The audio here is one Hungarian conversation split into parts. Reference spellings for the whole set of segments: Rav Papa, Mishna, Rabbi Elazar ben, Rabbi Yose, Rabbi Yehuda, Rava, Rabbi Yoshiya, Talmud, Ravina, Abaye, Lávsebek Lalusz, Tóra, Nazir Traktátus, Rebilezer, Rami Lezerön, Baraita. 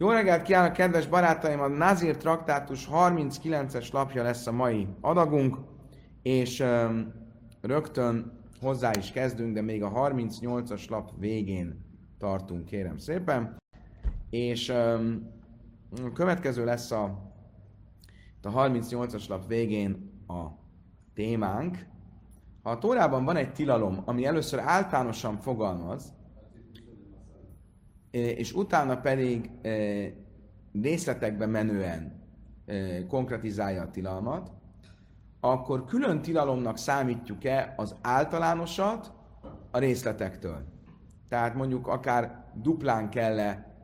Jó reggelt kívánok, kedves barátaim! A Nazir Traktátus 39-es lapja lesz a mai adagunk, és rögtön hozzá is kezdünk, de még a 38-as lap végén tartunk, kérem szépen. És a következő lesz a 38-as lap végén a témánk. Ha a Tórában van egy tilalom, ami először általánosan fogalmaz, és utána pedig részletekbe menően konkretizálja a tilalmat, akkor külön tilalomnak számítjuk-e az általánosat a részletektől? Tehát mondjuk akár duplán kell-e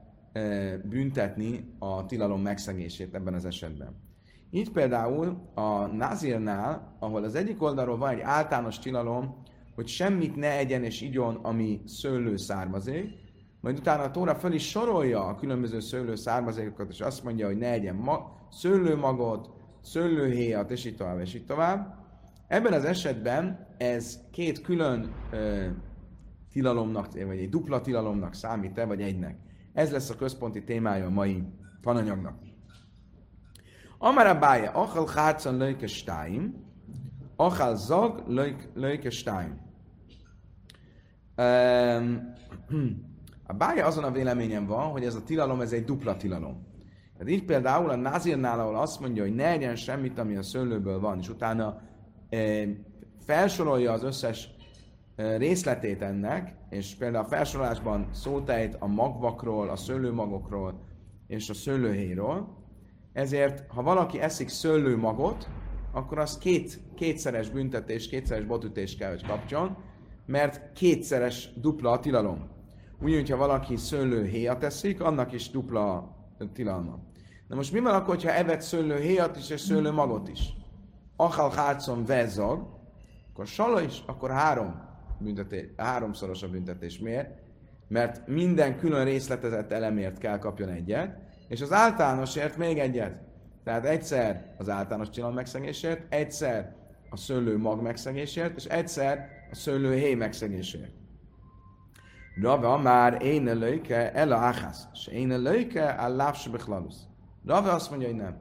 büntetni a tilalom megszegését ebben az esetben. Így például a nazírnál, ahol az egyik oldalról van egy általános tilalom, hogy semmit ne egyen és igyon, ami szőlő származék, majd utána a Tóra föl is sorolja a különböző szőlő származékokat, és azt mondja, hogy ne egyen szőlőmagot, szőlőhéjat, és így tovább, és így tovább. Ebben az esetben ez két külön tilalomnak, vagy egy dupla tilalomnak számít-e, vagy egynek. Ez lesz a központi témája a mai tananyagnak. Amar Abaye, achal chátszan löjkestáim, achal zog löjkestáim. Abaye azon a véleményen van, hogy ez a tilalom, ez egy dupla tilalom. Tehát így például a nazírnál, ahol azt mondja, hogy ne egyen semmit, ami a szőlőből van, és utána felsorolja az összes részletét ennek, és például a felsorolásban szót ejt a magvakról, a szőlőmagokról és a szőlőhéjról, ezért, ha valaki eszik szőlőmagot, akkor az kétszeres büntetés, kétszeres botütés kell, hogy kapcson, mert kétszeres dupla a tilalom. Úgyhogy, ha valaki szőlőhéjat eszik, annak is dupla a tilalma. Na most mi van akkor, ha evett szőlőhéjat is, és szőlőmagot is? Achal hátszon vezag, akkor sala is, akkor háromszoros a büntetés. Miért? Mert minden külön részletezett elemért kell kapjon egyet, és az általánosért még egyet. Tehát egyszer az általános tilalom megszegésért, egyszer a szőlőmag megszegésért, és egyszer a szőlőhéj megszegésért. Rava már én a löjke el a áhász, és én a löjke a Lávsebek Lalusz. Rava azt mondja, hogy nem.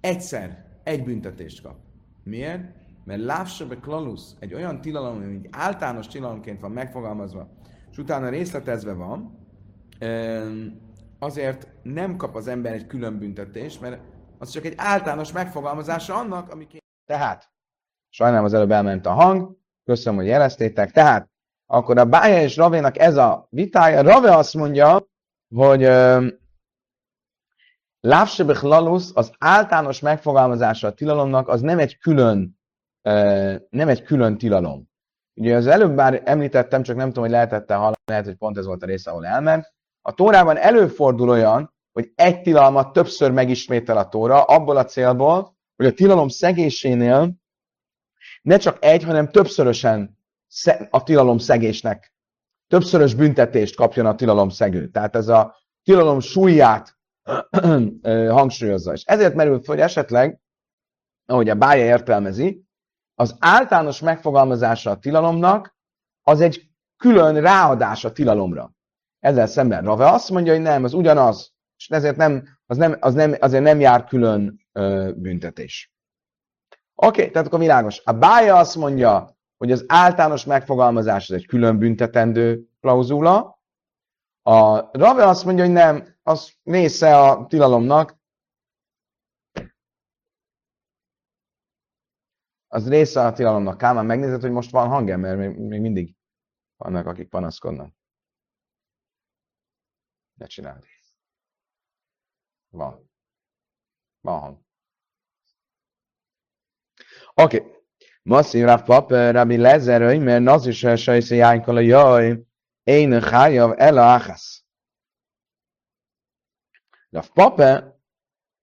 Egyszer egy büntetést kap. Miért? Mert Lávsebek Lalusz egy olyan tilalom, ami egy általános tilalomként van megfogalmazva, és utána részletezve van, azért nem kap az ember egy külön büntetést, mert az csak egy általános megfogalmazása annak, ami Tehát, sajnálom az előbb elment a hang, köszönöm, hogy jeleztétek, tehát akkor Abaye és Ravénak ez a vitája. Rava azt mondja, hogy Lávsebek Lalusz az általános megfogalmazása a tilalomnak, az nem egy külön tilalom. Ugye az előbb már említettem, csak nem tudom, hogy lehetett-e hallani, lehet, hogy pont ez volt a része, ahol elment. A Tórában előfordul olyan, hogy egy tilalmat többször megismétel a Tóra, abból a célból, hogy a tilalom szegésénél ne csak egy, hanem többszörösen a tilalom szegésnek, többszörös büntetést kapjon a tilalom szegő. Tehát ez a tilalom súlyát hangsúlyozza. És ezért merül föl, hogy esetleg, ahogy Abaye értelmezi, az általános megfogalmazása a tilalomnak, az egy külön ráadás a tilalomra. Ezzel szemben Rava azt mondja, hogy nem, az ugyanaz, és ezért nem jár külön büntetés. Oké, tehát akkor világos. Abaye azt mondja, hogy az általános megfogalmazás az egy külön büntetendő klauzula. A Rava azt mondja, hogy nem, az része a tilalomnak, Kálmán megnézed, hogy most van hangja, mert még mindig vannak, akik panaszkodnak. Ne csináld. Van hang. Oké. Masszív Rav Papa, Rami Lezerön, mert Nazir Traktátus jaj, én hájav el a áhász. Rav Papa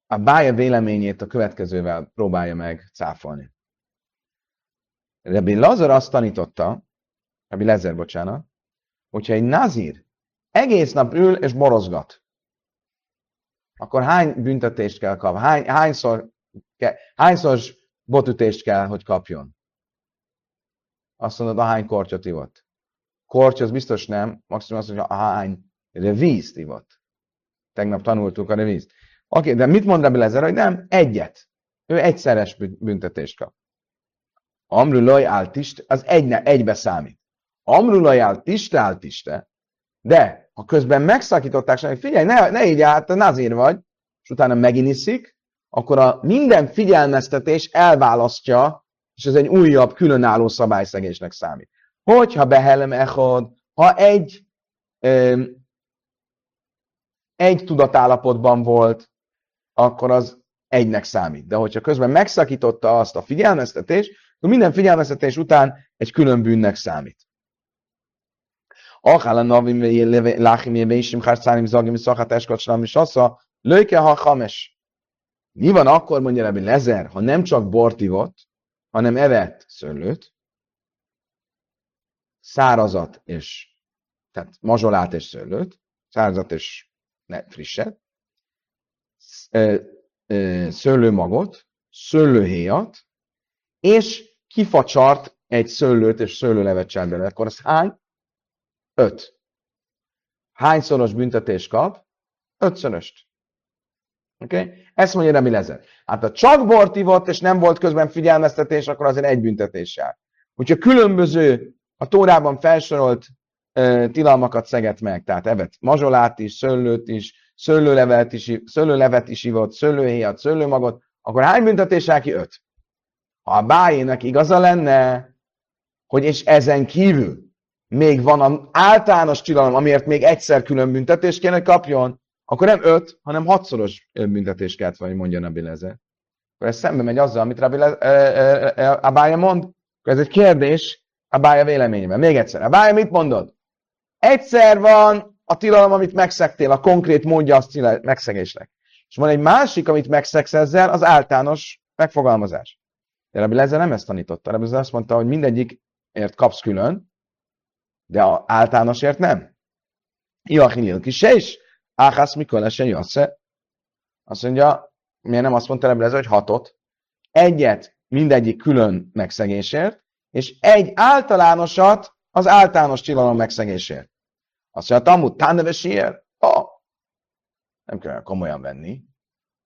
Abaye véleményét a következővel próbálja meg cáfolni. Rabbi Elazar azt tanította, hogyha egy nazír egész nap ül és borozgat, akkor hány büntetést kell kapni? Hányszor botütést kell, hogy kapjon? Azt mondod, ahány kortyot ivott. Korty az biztos nem, maximum azt mondja, ahány revízt ivott. Tegnap tanultuk a revízt. Oké, de mit mond Rebilezer, hogy nem? Egyet. Ő egyszeres büntetést kap. Amrulaj áltist, az egybe számít. Amrulaj áltiste, de ha közben megszakították, hogy figyelj, ne így át, nazír vagy, és utána megint iszik, akkor a minden figyelmeztetés elválasztja, és ez egy újabb, különálló szabályszegésnek számít. Hogyha behelem echod, ha egy tudatállapotban volt, akkor az egynek számít. De hogyha közben megszakította azt a figyelmeztetést, akkor minden figyelmeztetés után egy külön bűnnek számít. Akár navim lachimjébe isim hárszánim zagim szakat eskocsram is assza, lőke ha hames. Mi van akkor, mondja Rebilezer, ha nem csak bort ivott, hanem evett szőlőt, szárazat és, tehát mazsolát és szőlőt, szárazat és frisset, szőlőmagot, szőlőhéjat, és kifacsart egy szőlőt és szőlőlevet cserélve. Akkor az hány? 5. Hányszoros büntetés kap? 5-szöröst. Okay? Ezt mondja Rebilezer. Hát ha csak bort ivott, és nem volt közben figyelmeztetés, akkor azért egy büntetés jár. Hogyha különböző, a Tórában felsorolt tilalmakat szegett meg, tehát evett mazsolát is, szőlőt is, szőlőlevet is ivott, szőlőhéjat, szőlőmagot, akkor hány büntetés jár ki? 5. Ha a Abájénak igaza lenne, hogy és ezen kívül még van az általános tilalom, amiért még egyszer külön büntetést kéne kapjon, akkor nem 5, hanem 6-szoros büntetés kellett, vagy mondja Rebilezer. Akkor ez szembe megy azzal, amit Abaye mond. Akkor ez egy kérdés Abaye véleményében. Még egyszer. Abaye mit mondod? Egyszer van a tilalom, amit megszegtél, a konkrét módja az megszegésnek. És van egy másik, amit megszegsz ezzel, az általános megfogalmazás. De Rebilezer nem ezt tanította. Rebilezer azt mondta, hogy mindegyikért kapsz külön, de az általánosért nem. Iachilil ki se is. Áhász mikor esen jössze? Azt mondja, miért nem azt mondta Rebilezer, hogy 6-ot? 1-et mindegyik külön megszegésért, és 1 általánosat az általános tilalom megszegésért. Azt mondja, a Talmud tánevesiért? Nem kell komolyan venni.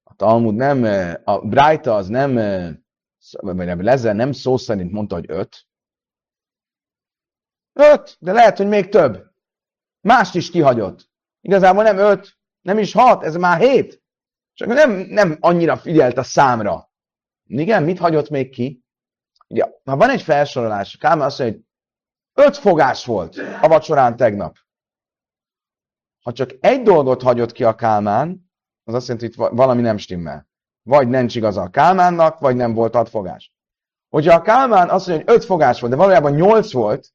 A Talmud nem, a Brájta az nem, vagy Rebilezer nem szó szerint mondta, hogy 5, de lehet, hogy még több. Mást is kihagyott. Igazából nem 5, nem is 6, ez már 7. Csak nem annyira figyelt a számra. Igen, mit hagyott még ki? Ugye, ha van egy felsorolás, Kálmán azt mondja, hogy 5 fogás volt a vacsorán tegnap. Ha csak egy dolgot hagyott ki a Kálmán, az azt jelenti, hogy itt valami nem stimmel. Vagy nincs igaza a Kálmánnak, vagy nem volt 6 fogás. Hogyha a Kálmán azt mondja, hogy 5 fogás volt, de valójában 8 volt,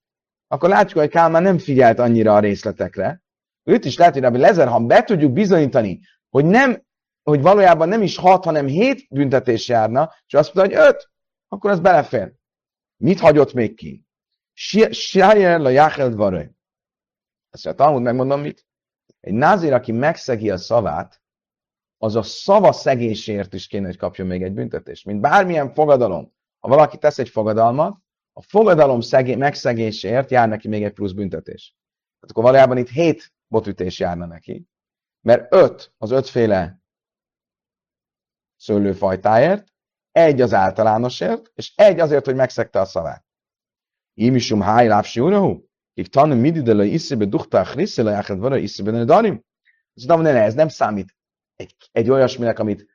akkor látjuk, hogy Kálmán nem figyelt annyira a részletekre. Őt is lehet, hogy Rebilezer, ha be tudjuk bizonyítani, hogy valójában nem is 6, hanem 7 büntetés járna, és azt mondta, hogy 5, akkor az belefér. Mit hagyott még ki? Sárjel la jáheld varöj. Ezt a Talmud megmondom mit. Egy názir, aki megszegi a szavát, az a szava szegésért is kéne, hogy kapjon még egy büntetést. Mint bármilyen fogadalom. Ha valaki tesz egy fogadalmat, a fogadalom megszegésért jár neki még egy plusz büntetés. Tehát akkor valójában itt 7 botütés járna neki, mert 5 az 5 féle szőlőfajtáért, 1 az általánosért, és 1 azért, hogy megszegte a szavát. Ímisum háj lápsi urahu, kik tanul mididelő iszébe duhták részéle jákát vara iszébe nedarim. Azt mondom, ez nem számít egy olyasminek, amit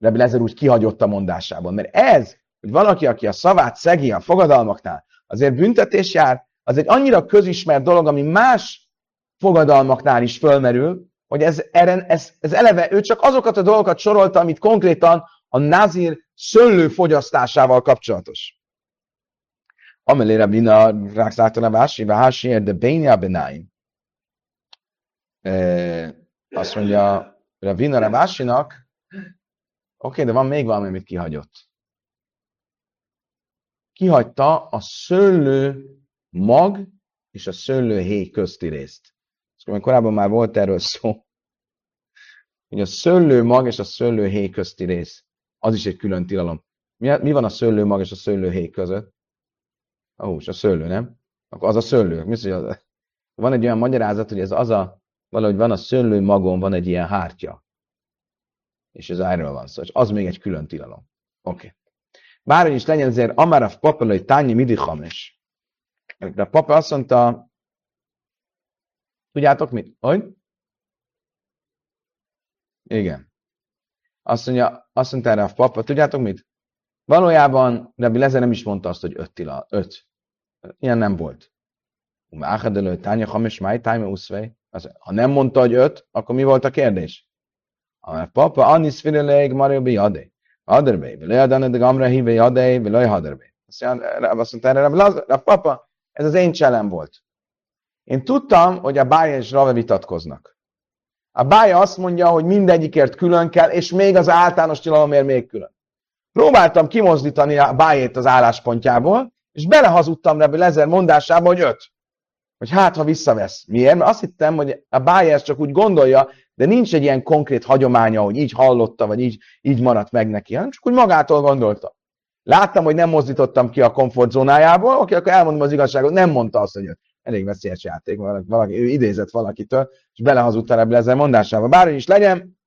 Rebilezer úgy kihagyott a mondásában, mert ez, hogy valaki, aki a szavát szegi a fogadalmaknál, azért büntetés jár, az egy annyira közismert dolog, ami más fogadalmaknál is fölmerül, hogy ez eleve, ő csak azokat a dolgokat sorolta, amit konkrétan a nazír szőlő fogyasztásával kapcsolatos. Amelére bina rákszáltalávási, váhási, de bénia benáim. Azt mondja, Ravina Ravásinak, oké, de van még valami, amit kihagyott. Kihagyta a szőlő mag és a szőlőhéj közti részt. Korábban már volt erről szó, hogy a szőlőmag és a szőlőhéj közti rész, az is egy külön tilalom. Mi van a szőlőmag és a szőlőhéj között? A hús, a szőlő, nem? Akkor az a szőlő. Van egy olyan magyarázat, hogy ez az a valahogy van a szőlő magon, van egy ilyen hártya, és az erről van szó, és az még egy külön tilalom. Oké. Bárhogy is legyen, azért Amarav Papa, hogy tányi midi hames. De a Papa azt mondta, tudjátok mit? Hogy? Igen. Azt mondta erre a Papa, tudjátok mit? Valójában Rebilezer nem is mondta azt, hogy 5 tilalom. Ilyen nem volt. Ha nem mondta, hogy 5, akkor mi volt a kérdés? A Papa annis fireleig mario bejade. Haderbé, beleadaned gamra híve jadei, belaj haderbé. Azt mondta erre a Papa, ez az én cselem volt. Én tudtam, hogy Abaye és Rava vitatkoznak. Abaye azt mondja, hogy mindegyikért külön kell, és még az általános tilalomért még külön. Próbáltam kimozdítani Abayét az álláspontjából, és belehazudtam Rebilezer mondásába, hogy 5. Hogy hát, ha visszavesz. Miért? Mert azt hittem, hogy Abaye csak úgy gondolja, de nincs egy ilyen konkrét hagyománya, hogy így hallotta, vagy így maradt meg neki, hanem csak úgy magától gondolta. Láttam, hogy nem mozdítottam ki a komfortzónájából, oké, akkor elmondom az igazságot, nem mondta azt, hogy 5. Elég veszélyes játék, valaki, ő idézett valakitől, és belehazudta Rebilezer mondásába. Bárhogy is legyen,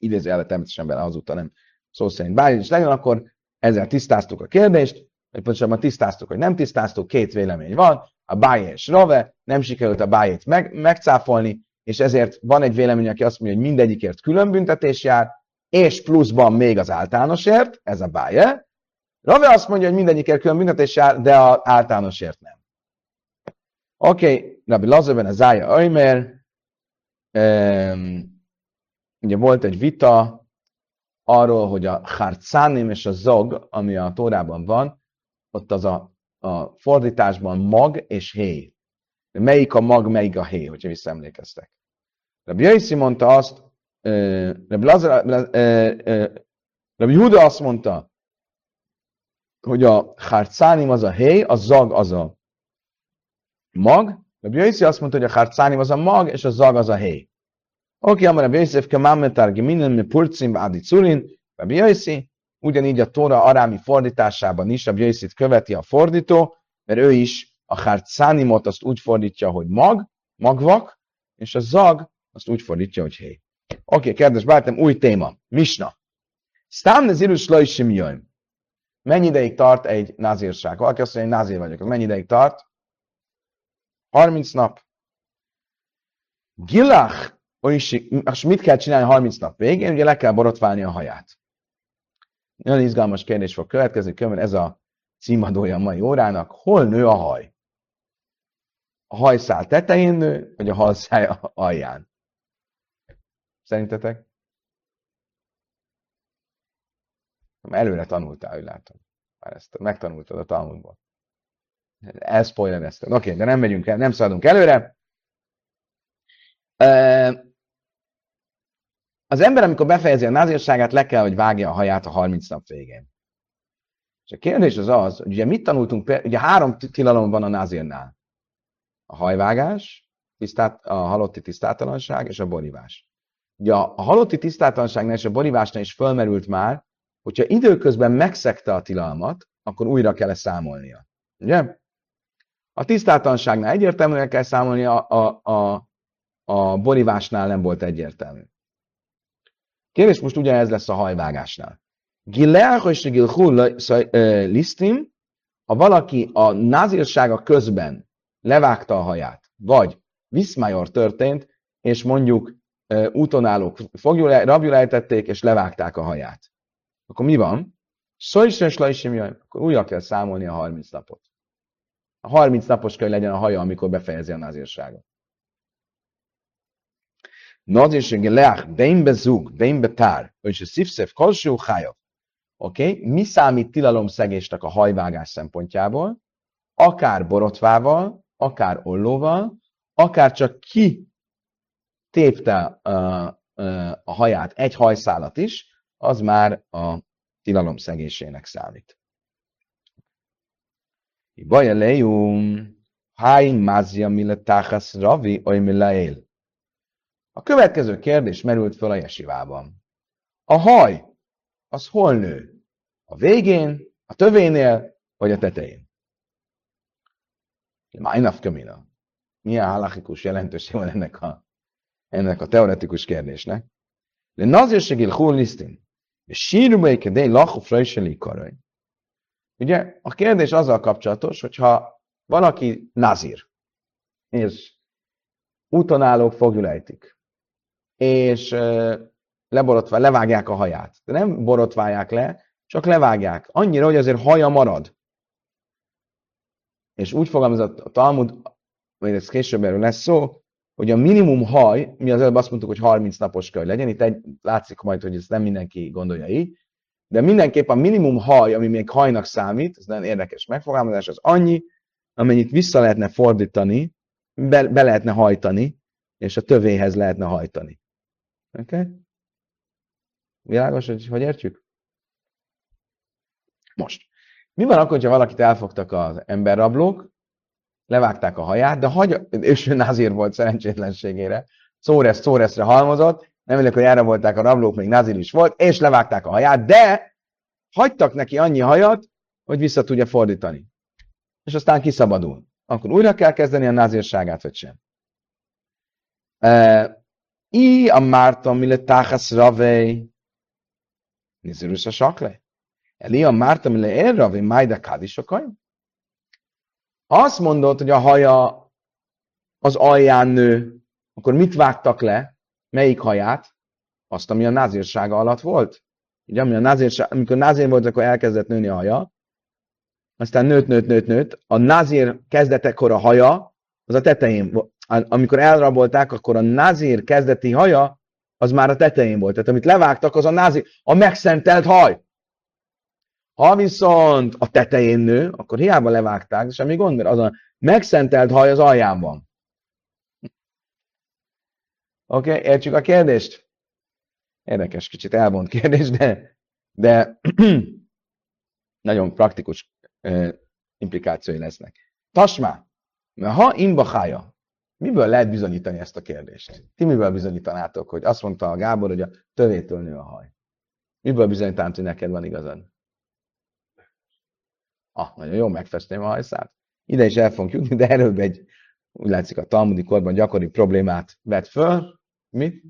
idézőjelben természetesen belehazudta, nem szó szerint. Bárhogy is legyen, akkor ezzel tisztáztuk a kérdést, vagy pontosabban tisztáztuk, hogy nem tisztáztuk, két vélemény van, Abaye és Rava, nem sikerült Abayét megcáfolni, és ezért van egy vélemény, aki azt mondja, hogy mindegyikért külön büntetés jár, és pluszban még az általánosért, ez Abaye. Rava azt mondja, hogy mindegyikért külön büntetés jár, de az általánosért nem. Oké, Rabbi Elazar ben a Zája Öjmer, ugye volt egy vita arról, hogy a harcánim és a zog, ami a Tórában van, ott az a fordításban mag és héj. De melyik a mag, melyik a héj, hogyha visszaemlékeztek. Rabbi Yose mondta azt, Rabbi Yehuda azt mondta, hogy a harcánim az a héj, a zog az a mag, Rabbi Yose azt mondta, hogy a harcánim az a mag, és a zag az a héj. Oké, amara Rabbi Yose kemámetar giminen me purcim adicurin, Rabbi Yose, ugyanígy a Tóra arámi fordításában is Rabbi Yose-t követi a fordító, mert ő is a harcánimot azt úgy fordítja, hogy mag, magvak, és a zag azt úgy fordítja, hogy héj. Oké, kedves bátyám, új téma, misna. Sztám nazirus lajsim jöjj. Mennyi ideig tart egy nazírság? Valaki azt mondja, hogy nazír vagyok, mennyi ideig tart? 30 nap. Gilach, és mit kell csinálni 30 nap végén? Ugye le kell borotválni a haját. Nagyon izgalmas kérdés fog következni, különben ez a címadója a mai órának. Hol nő a haj? A hajszál tetején nő, vagy a hajszál alján? Szerintetek? Előre tanultál, úgy látom. Már ezt megtanultad a Talmudból. Elszpoilerezted. Oké, de nem megyünk el, nem szaladunk előre. Az ember, amikor befejezi a názírságát, le kell, hogy vágja a haját a 30 nap végén. És a kérdés az az, hogy ugye mit tanultunk, ugye 3 tilalom van a názírnál. A hajvágás, a halotti tisztátalanság és a borívás. Ugye a halotti tisztátalanságnál és a borívásnál is fölmerült már, hogyha időközben megszegte a tilalmat, akkor újra kell számolnia. Ugye? A tisztátalanságnál egyértelműen kell számolni, a borívásnál nem volt egyértelmű. Kérdés most ugyanez lesz a hajvágásnál. Ha valaki a názírsága közben levágta a haját, vagy viszmajor történt, és mondjuk útonállók rabjul ejtették, és levágták a haját. Akkor mi van? Akkor újra kell számolni a 30 napot. A 30 napos kell legyen a haja, amikor befejezi a názírságot. Oké, mi számít tilalomszegésnek a hajvágás szempontjából? Akár borotvával, akár ollóval, akár csak ki tépte a haját egy hajszálat is, az már a tilalomszegésének számít. Ibaja lejum, háj mázia mille táhász ravi, oly mille él. A következő kérdés merült föl a jesivában. A haj, az hol nő? A végén, a tövénél, vagy a tetején? Májnaf kömina. Milyen halachikus jelentőség van ennek a ennek a teoretikus kérdésnek. De nazir segél hol lisztin, és sírumelyik de lachofra is elikarai. Ugye a kérdés azzal kapcsolatos, hogyha valaki nazir, és útonállók fogjul ejtik, és levágják a haját. De nem borotválják le, csak levágják. Annyira, hogy azért haja marad. És úgy fogalmazott a Talmud, vagy ez később erről lesz szó, hogy a minimum haj, mi az előbb azt mondtuk, hogy 30 napos kell legyen, itt látszik majd, hogy ez nem mindenki gondolja így, de mindenképp a minimum haj, ami még hajnak számít, ez nagyon érdekes megfogalmazás, az annyi, amennyit vissza lehetne fordítani, be lehetne hajtani, és a tövéhez lehetne hajtani. Oké? Okay? Világos, hogy értjük? Most. Mi van akkor, ha valakit elfogtak az emberrablók, levágták a haját, de és ő nazir volt szerencsétlenségére, szóreszre halmozott, nem elég, hogy erre volták a rablók, még nazir is volt, és levágták a haját, de hagytak neki annyi hajat, hogy vissza tudja fordítani. És aztán kiszabadul. Akkor újra kell kezdeni a nazírságát, vagy sem. I a mártam, mille táhász ravej. Nézőrűs a sakle. Eli a mártam, mille ér ravej, májda kádisokaj. Azt mondod, hogy a haja az alján nő, akkor mit vágtak le? Melyik haját? Azt, ami a nazírsága alatt volt. Ugye, amikor nazír volt, akkor elkezdett nőni a haja. Aztán nőtt. A nazír kezdetekor a haja, az a tetején volt. Amikor elrabolták, akkor a nazír kezdeti haja, az már a tetején volt. Tehát amit levágtak, az a nazír, a megszentelt haj. Ha viszont a tetején nő, akkor hiába levágták, de semmi gond, mert az a megszentelt haj az alján van. Oké, értsük a kérdést? Érdekes, kicsit elvont kérdés, de nagyon praktikus implikációi lesznek. Tasmá, mert ha imbahája, miből lehet bizonyítani ezt a kérdést? Ti miből bizonyítanátok, hogy azt mondta a Gábor, hogy a tövétől nő a haj? Miből bizonyítanátok, hogy neked van igazad? Nagyon jó, megfestném a hajszát. Ide is el fogunk jutni, de előbb egy, úgy látszik a talmudi korban gyakori problémát vett föl. Mit?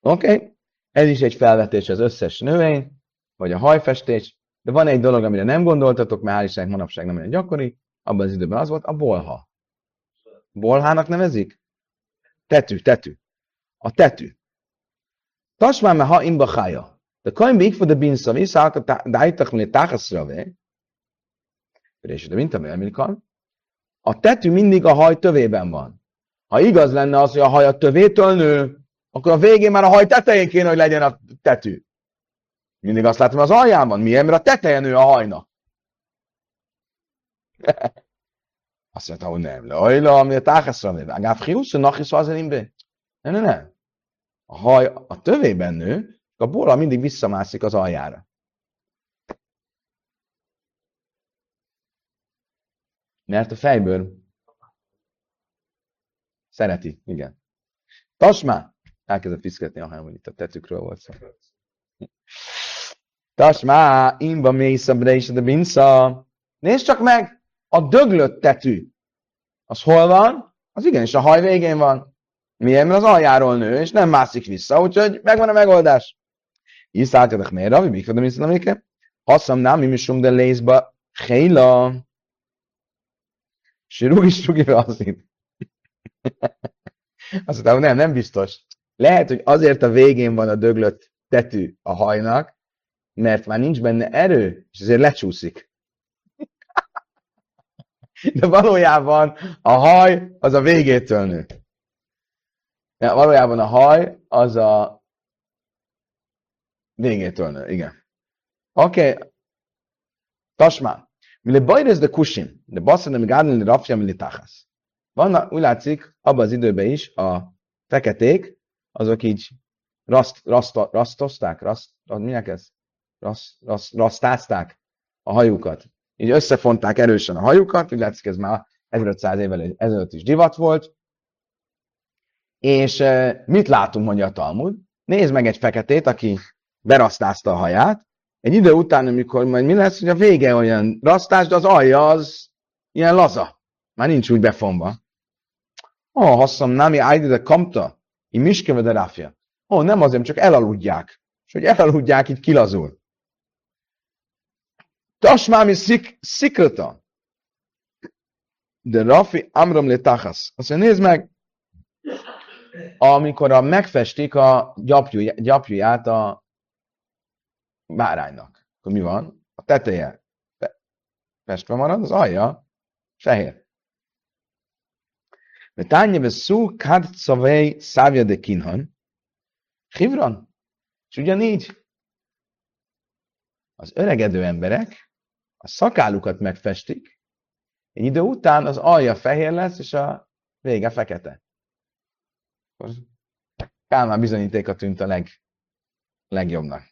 Oké. Ez is egy felvetés az összes növény, vagy a hajfestés, de van egy dolog, amire nem gondoltatok, mert hál' Istennek manapság nem olyan gyakori, abban az időben az volt a bolha. Bolhának nevezik? Tetű. A tetű. Tasmán me ha imbahája. De kajmbe ikfod a binsza vissza, dájtak mindig táhaszrave, de mint a melmilkan, a tetű mindig a haj tövében van. Ha igaz lenne az, hogy a haj a tövétől nő, akkor a végén már a haj tetején kéne, hogy legyen a tetű. Mindig azt látom, az alján van. Miért? Mert a tetején nő a hajnak. Azt mondta, hogy nem. Lajla, ami a táhászra nő. Ágáfriusz, nachiszva az elimbe. Nem. A haj a tövében nő, a bola mindig visszamászik az aljára. Mert a fejből szereti, igen. Tasmá! Elkezdett piszketni a hajam, hogy itt a tetükről volt szó. Tasmá! Imba mészabre is, de binsza! Nézd csak meg! A döglött tetű! Az hol van? Az igenis a haj végén van. Miért? Mert az aljáról nő, és nem mászik vissza, úgyhogy megvan a megoldás. Iszáltadak mélyre, hogy mikor nem hiszem, amikre? Haszamnám, mi misunk, de lézba, héla! Sirúgi-srugibe az itt. Azt mondtam, nem biztos. Lehet, hogy azért a végén van a döglött tetű a hajnak, mert már nincs benne erő, és ezért lecsúszik. De valójában a haj az a végétől nő. De valójában a haj az a végétől nő, igen. Oké. Tasmá. Mille bajrez de kusim, de basszad, amíg árnál rafja, mille táhász. Vannak, úgy látszik, abban az időben is a feketék, azok így rasztázták a hajukat. Így összefonták erősen a hajukat, úgy látszik, ez már 1500 évvel ezelőtt is divat volt. És mit látunk, mondja a Talmud? Nézd meg egy feketét, aki berasztázta a haját. Egy idő után, amikor majd mi lesz, hogy a vége olyan rasztás, de az alja az ilyen laza. Már nincs úgy befonva. Hasszam námi ájdi de kamta, i miskeve de ráfja. Nem azért, csak elaludják. És hogy elaludják, így kilazul. Tasmámi szikrata. De Rafi Amram le Tachasz. Azt mondja, nézd meg, amikor megfestik a gyapjúját a báránynak. Akkor mi van? A teteje festve marad, az alja fehér. De tányjeve szú kárt szavej szávja de kinhan. Hivran. És ugyanígy az öregedő emberek a szakálukat megfestik, egy idő után az alja fehér lesz, és a vége fekete. Akkor Kálmán bizonyítéka tűnt a legjobbnak.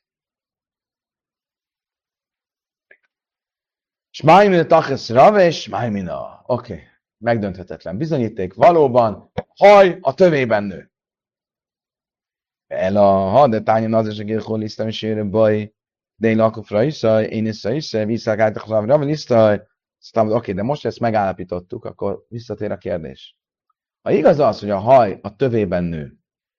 Smájmina tachesz rave, smájmina. Oké, megdönthetetlen bizonyíték. Valóban haj a tövében nő. Elaha, de tányom az esegér holisztem és ére baj. De én lakofra iszaj, én iszaj, visszakálltak rave, iszaj. Oké, de most ezt megállapítottuk, akkor visszatér a kérdés. Ha igaz az, hogy a haj a tövében nő,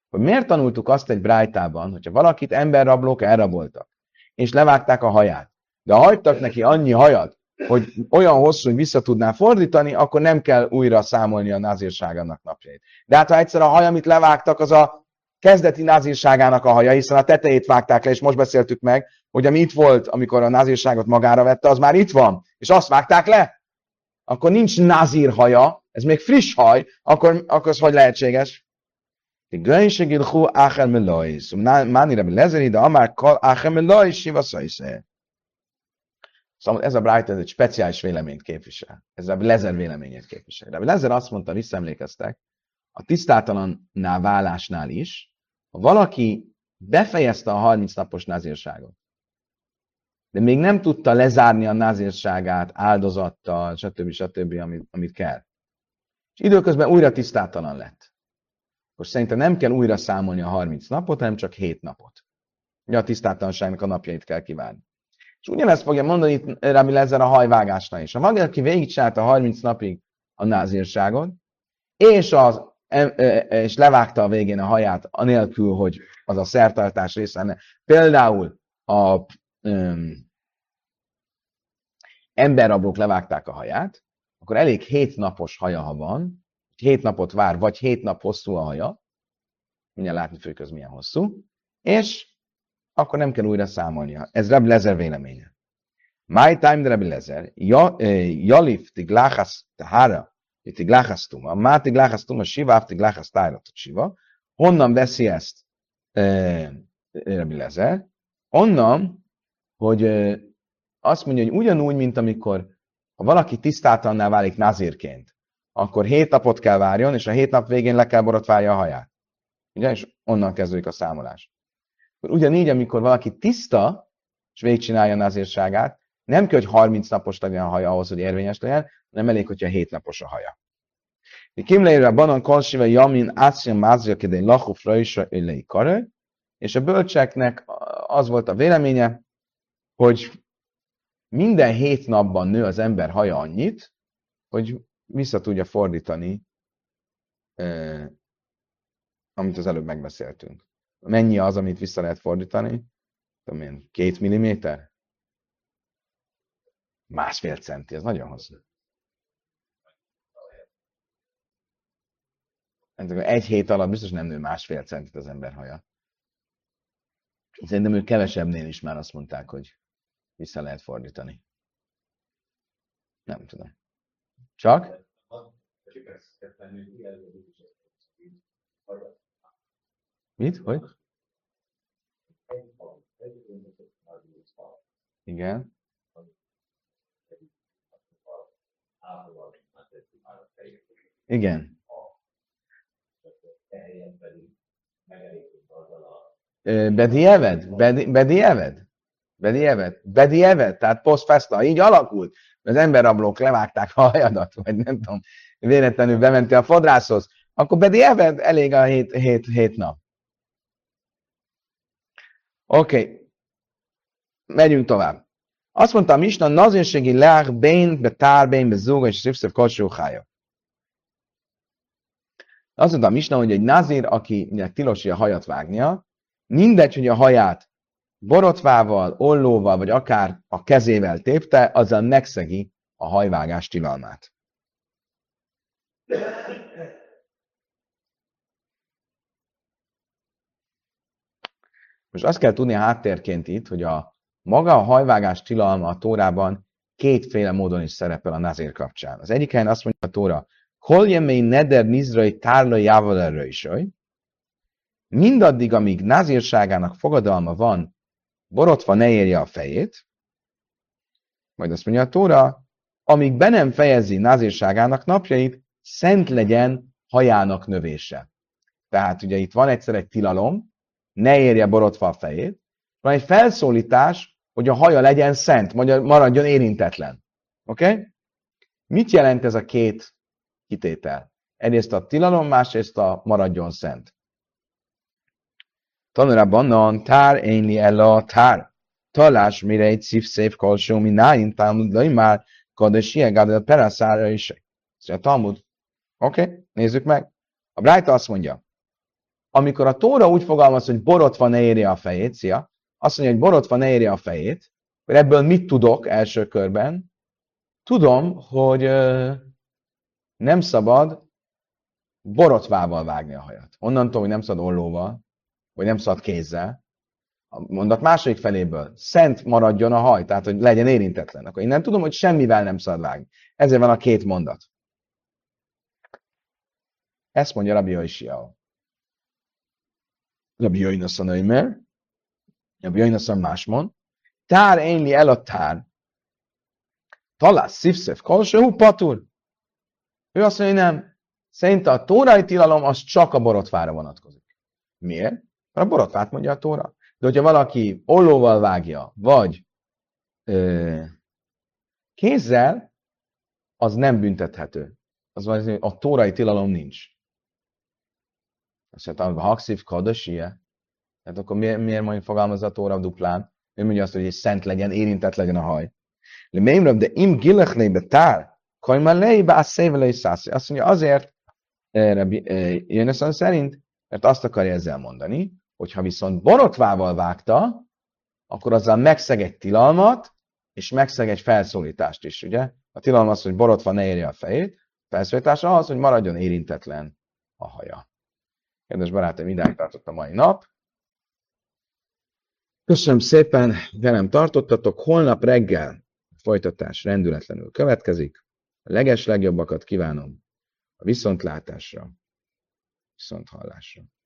hogy miért tanultuk azt egy brájtában, hogyha valakit emberrablók elraboltak, és levágták a haját, de hagytak neki annyi hajat, hogy olyan hosszú, hogy vissza tudná fordítani, akkor nem kell újra számolni a názírságának napjait. De hát ha egyszer a haj, amit levágtak, az a kezdeti názírságának a haja, hiszen a tetejét vágták le, és most beszéltük meg, hogy ami itt volt, amikor a názírságot magára vette, az már itt van, és azt vágták le. Akkor nincs názír haja, ez még friss haj, akkor ez hogy lehetséges? Szóval ez a brájta egy speciális véleményt képvisel. Ez a Rebilezer véleményét képvisel. De Rebilezer azt mondta, visszaemlékeztek, a tisztátalanná válásnál is, ha valaki befejezte a 30 napos názírságot, de még nem tudta lezárni a názírságát áldozattal, stb. Amit kell. És időközben újra tisztátalan lett. Akkor szerintem nem kell újra számolni a 30 napot, hanem csak 7 napot. Ugye a tisztátalanságnak a napjait kell kívánni. És ugyanezt fogja mondani itt Rebilezer a hajvágásnál is. Ha valaki végigcsinálta a 30 napig a názírságot, és levágta a végén a haját, anélkül, hogy az a szertartás része lenne. Például a emberrablók levágták a haját, akkor elég 7 napos haja, ha van, 7 napot vár, vagy 7 nap hosszú a haja, mindjárt látni fogjuk, az milyen hosszú, és akkor nem kell újra számolnia. Ez Rebilezer véleménye. My time Rebilezer, Jalif tigláhász tahara, tigláhász tuma, má tigláhász tuma, siváv tigláhász tájra siva. Honnan veszi ezt Rebilezer? Onnan, hogy azt mondja, hogy ugyanúgy, mint amikor ha valaki tisztátalanná válik nazírként, akkor 7 napot kell várjon, és a 7 nap végén le kell borotválja a haját. Ugye? És onnan kezdődik a számolás. Ugyanígy, amikor valaki tiszta, és végigcsinálja a nazírságát, nem kell, hogy 30 napos legyen a haja ahhoz, hogy érvényes legyen, hanem elég, hogyha 7 napos a haja. Kimleírva banan kolsiva jamin átszian mázja kedén lakó frajsa ölei karő, és a bölcseknek az volt a véleménye, hogy minden 7 napban nő az ember haja annyit, hogy vissza tudja fordítani, amit az előbb megbeszéltünk. Mennyi az, amit vissza lehet fordítani? Tudom én, 2 milliméter? Másfél centi, ez nagyon hosszú. Egy hét alatt biztos nem nő másfél centit az ember haja. Szerintem ők kevesebbnél is már azt mondták, hogy vissza lehet fordítani. Nem tudom. Csak? Mit? Hogy? Igen. Igen. Bedieved, tehát post fesla, így alakult. Az emberrablók levágták a hajadat, vagy nem tudom, véletlenül bementél a fodrászhoz, akkor bedieved elég a 7 nap. Oké, megyünk tovább. Azt mondta a Misna, nazírségi leák, bén, betár, bén, bezúga, és szívszöv, kocsú, hája. Azt mondta a misna, hogy egy nazír, akinek tilos a hajat vágnia, mindegy, hogy a haját borotvával, ollóval, vagy akár a kezével tépte, azzal megszegi a hajvágás tilalmát. Most azt kell tudni a háttérként itt, hogy maga a hajvágás tilalma a Tórában kétféle módon is szerepel a nazír kapcsán. Az egyik helyen azt mondja a Tóra, kol yemei neder nizrai tárla jávalerő is, mindaddig, amíg nazírságának fogadalma van, borotva ne érje a fejét, majd azt mondja a Tóra, amíg be nem fejezi nazírságának napjait, szent legyen hajának növése. Tehát ugye itt van egyszer egy tilalom, ne érje borotva a fejét, van egy felszólítás, hogy a haja legyen szent, maradjon érintetlen. Oké? Okay? Mit jelent ez a két kitétel? Egyrészt a tilalom, másrészt a maradjon szent. Tanulában non tár énli el a tár. Talás mire egy szívszép kolsó, mi nájn támud lai már, kadös ilyegád peraszára is. Szóval Talmud. Oké, nézzük meg. A Brájta azt mondja, amikor a Tóra úgy fogalmaz, hogy borotva ne érje a fejét, azt mondja, hogy borotva ne érje a fejét, hogy ebből mit tudok első körben? Tudom, hogy nem szabad borotvával vágni a hajat. Onnantól, hogy nem szabad ollóval, vagy nem szabad kézzel. A mondat második feléből szent maradjon a haj, tehát hogy legyen érintetlen. Akkor innen tudom, hogy semmivel nem szabad vágni. Ezért van a két mondat. Ezt mondja Rabbi Yoshiya. Rabbi Yoshiya nőmer. Rabbi Yoshiya más mond. Tár énli el a tár. Talás szívszef kolsó patur. Ő azt mondja, hogy nem. Szerinte a tórai tilalom az csak a borotvára vonatkozik. Miért? A borotvát mondja a Tóra. De hogyha valaki ollóval vágja, vagy kézzel, az nem büntethető. Az van, hogy a tórai tilalom nincs. Azt mondja, ha hakszív kadösie, hát akkor miért majd fogalmazza a Tóra duplán? Ő mondja azt, hogy szent legyen, érintett legyen a haj. De im gilechnébe tár, kajma leibe a szévelei szászi. Azt mondja, azért Jönnöszön szerint, mert azt akarja ezzel mondani, hogyha viszont borotvával vágta, akkor azzal megszeg egy tilalmat, és megszeg egy felszólítást is, ugye? A tilalom az, hogy borotva ne érje a fejét, a felszólítás az, hogy maradjon érintetlen a haja. Kedves barátom, idáig tartott a mai nap. Köszönöm szépen, velem tartottatok. Holnap reggel a folytatás rendületlenül következik. A legeslegjobbakat kívánom a viszontlátásra, viszonthallásra.